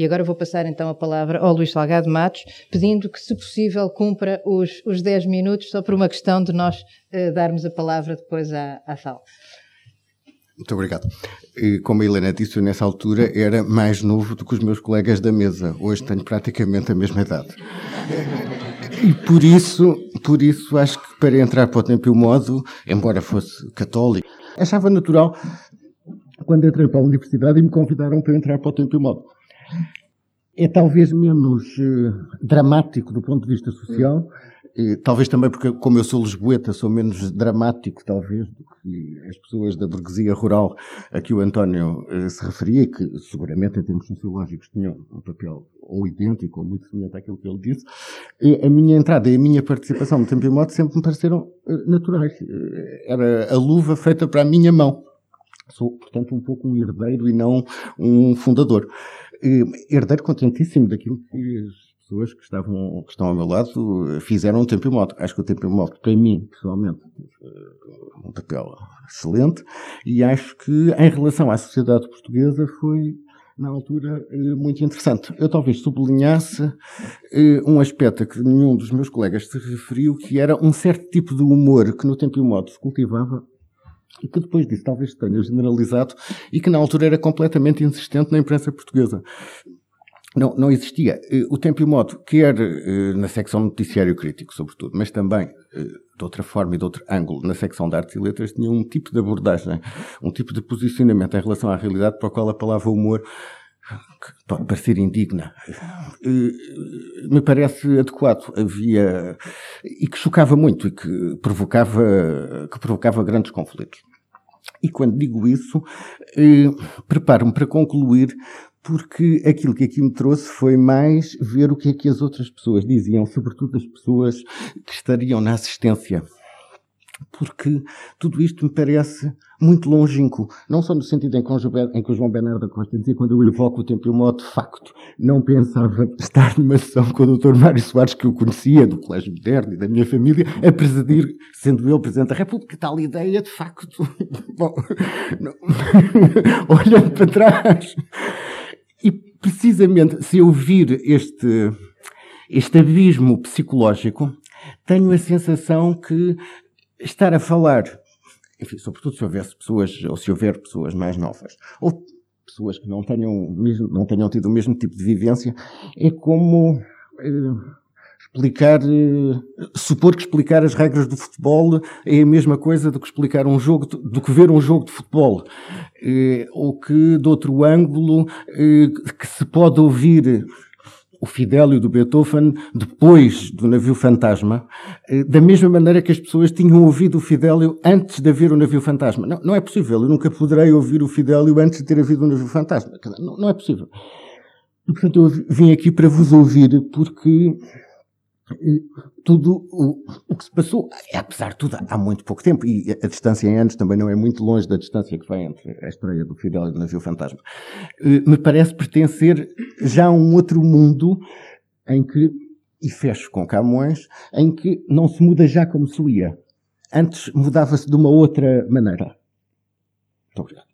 E agora vou passar então a palavra ao Luís Salgado Matos, pedindo que, se possível, cumpra os 10 minutos, só por uma questão de nós darmos a palavra depois à sala. Muito obrigado. Como a Helena disse, eu nessa altura era mais novo do que os meus colegas da mesa. Hoje tenho praticamente a mesma idade. E por isso acho que, para entrar para o Tempo e o Modo, embora fosse católico, achava natural, quando entrei para a universidade e me convidaram para entrar para o Tempo e o Modo. É talvez menos dramático do ponto de vista social, talvez também porque, como eu sou lisboeta, sou menos dramático, talvez, do que as pessoas da burguesia rural a que o António se referia, que seguramente em termos sociológicos tinham um papel ou idêntico ou muito semelhante àquilo que ele disse. A minha entrada e a minha participação no Tempo e Modo sempre me pareceram naturais. Era a luva feita para a minha mão. Sou, portanto, um pouco um herdeiro e não um fundador. Herdeiro contentíssimo daquilo que pessoas que estão ao meu lado fizeram o Tempo e Modo. Acho que o Tempo e Modo, para mim, pessoalmente, um papel excelente, e acho que, em relação à sociedade portuguesa, foi, na altura, muito interessante. Eu talvez sublinhasse um aspecto a que nenhum dos meus colegas se referiu, que era um certo tipo de humor que no Tempo e Modo se cultivava, e que depois disso talvez tenha generalizado, e que na altura era completamente inexistente na imprensa portuguesa. Não existia. O Tempo e Modo, quer na secção noticiário crítico, sobretudo, mas também, de outra forma e de outro ângulo, na secção de artes e letras, tinha um tipo de abordagem, um tipo de posicionamento em relação à realidade, para o qual a palavra humor, que pode parecer indigna, me parece adequado. Havia, e que chocava muito, e que provocava grandes conflitos. E quando digo isso, preparo-me para concluir, porque aquilo que aqui me trouxe foi mais ver o que é que as outras pessoas diziam, sobretudo as pessoas que estariam na assistência. Porque tudo isto me parece muito longínquo, não só no sentido em que o João Bernardo Costa dizia, quando eu evoco o Tempo e o Modo, de facto, não pensava estar numa sessão com o Dr. Mário Soares, que eu conhecia, do Colégio Moderno e da minha família, a presidir, sendo eu Presidente da República. Tal ideia, de facto, bom, não, olhando para trás. E, precisamente, se eu vir este abismo psicológico, tenho a sensação que estar a falar, enfim, sobretudo se houvesse pessoas, ou se houver pessoas mais novas, ou pessoas que não tenham tido o mesmo tipo de vivência, é como supor que explicar as regras do futebol é a mesma coisa do que explicar um jogo, do que ver um jogo de futebol, ou que, de outro ângulo, que se pode ouvir o Fidelio do Beethoven depois do Navio Fantasma, da mesma maneira que as pessoas tinham ouvido o Fidelio antes de haver o Navio Fantasma. Não é possível, eu nunca poderei ouvir o Fidelio antes de ter havido o Navio Fantasma. Não é possível. E, portanto, eu vim aqui para vos ouvir, porque tudo o que se passou, apesar de tudo, há muito pouco tempo, e a distância em anos também não é muito longe da distância que vai entre a estreia do Fidelio e do Navio Fantasma, me parece pertencer já a um outro mundo em que, e fecho com Camões, em que não se muda já como se ia. Antes mudava-se de uma outra maneira. Muito obrigado.